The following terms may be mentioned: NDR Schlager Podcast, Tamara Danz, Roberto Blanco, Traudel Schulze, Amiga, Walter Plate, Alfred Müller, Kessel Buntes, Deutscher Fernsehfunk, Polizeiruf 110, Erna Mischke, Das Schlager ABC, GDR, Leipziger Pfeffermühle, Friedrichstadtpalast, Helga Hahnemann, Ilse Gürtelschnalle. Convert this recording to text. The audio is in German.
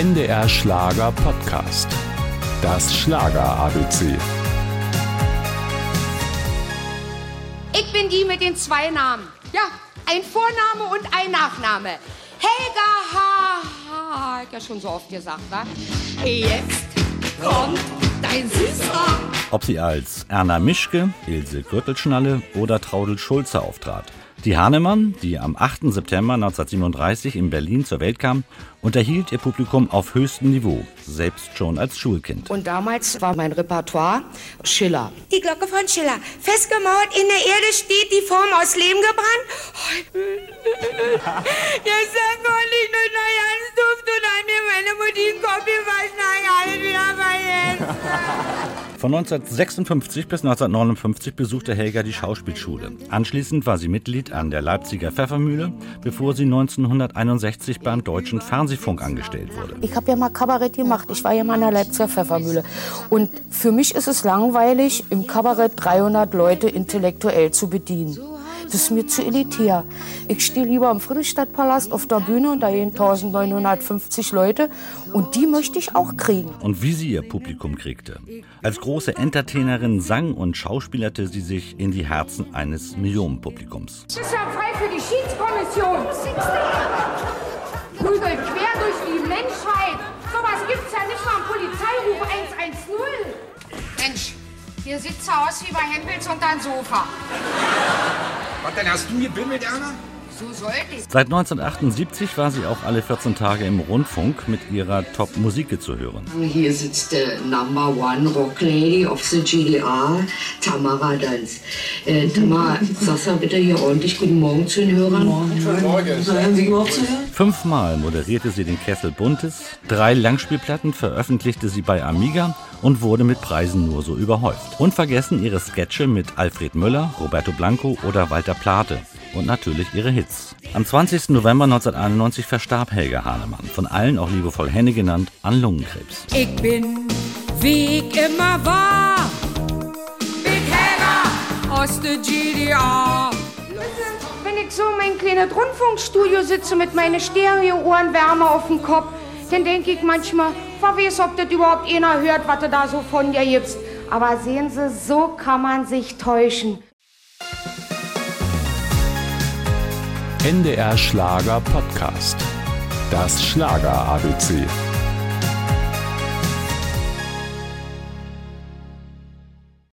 NDR Schlager Podcast. Das Schlager ABC. Ich bin die mit den zwei Namen. Ja, ein Vorname und ein Nachname. Helga Hahnemann, hat ja schon so oft gesagt, wa? Jetzt kommt dein Süßer. Ob sie als Erna Mischke, Ilse Gürtelschnalle oder Traudel Schulze auftrat. Die Hahnemann, die am 8. September 1937 in Berlin zur Welt kam, unterhielt ihr Publikum auf höchstem Niveau, selbst schon als Schulkind. Und damals war mein Repertoire Schiller. Die Glocke von Schiller, festgemauert in der Erde steht, die Form aus Lehm gebrannt. Jetzt sag mal nicht nur noch ganz duft und an mir meine Mutti den Kopf gewaschen, alle wieder vergessen. Von 1956 bis 1959 besuchte Helga die Schauspielschule. Anschließend war sie Mitglied an der Leipziger Pfeffermühle, bevor sie 1961 beim Deutschen Fernsehfunk angestellt wurde. Ich habe ja mal Kabarett gemacht. Ich war ja mal an der Leipziger Pfeffermühle. Und für mich ist es langweilig, im Kabarett 300 Leute intellektuell zu bedienen. Das ist mir zu elitär. Ich stehe lieber im Friedrichstadtpalast auf der Bühne und da gehen 1950 Leute und die möchte ich auch kriegen. Und wie sie ihr Publikum kriegte. Als große Entertainerin sang und schauspielerte sie sich in die Herzen eines Millionenpublikums. Das ist ja frei für die Schiedskommission. Prügelt quer durch die Menschheit. Sowas gibt's ja nicht mal im Polizeiruf 110. Mensch, hier sitzt er aus wie bei Hempels unterm Sofa. Was denn, hast du gebimmelt, Erna? So sollte ich. Seit 1978 war sie auch alle 14 Tage im Rundfunk mit ihrer Top-Musik zu hören. Hier sitzt der Number One Rock Lady of the GDR, Tamara Danz. Tamara, sag's mal bitte hier ordentlich guten Morgen zu den Hörern. Guten Morgen. Sollen Sie überhaupt zu hören? 5-mal moderierte sie den Kessel Buntes, 3 Langspielplatten veröffentlichte sie bei Amiga und wurde mit Preisen nur so überhäuft. Unvergessen ihre Sketche mit Alfred Müller, Roberto Blanco oder Walter Plate und natürlich ihre Hits. Am 20. November 1991 verstarb Helga Hahnemann, von allen auch liebevoll Henne genannt, an Lungenkrebs. Ich bin, wie ich immer war, Big Helga aus der GDR. Wenn ich so in mein kleines Rundfunkstudio sitze mit meinen Stereo-Ohrenwärme auf dem Kopf, dann denke ich manchmal, wer weiß, ob das überhaupt einer hört, was du da so von dir gibst. Aber sehen Sie, so kann man sich täuschen. NDR Schlager Podcast. Das Schlager ABC.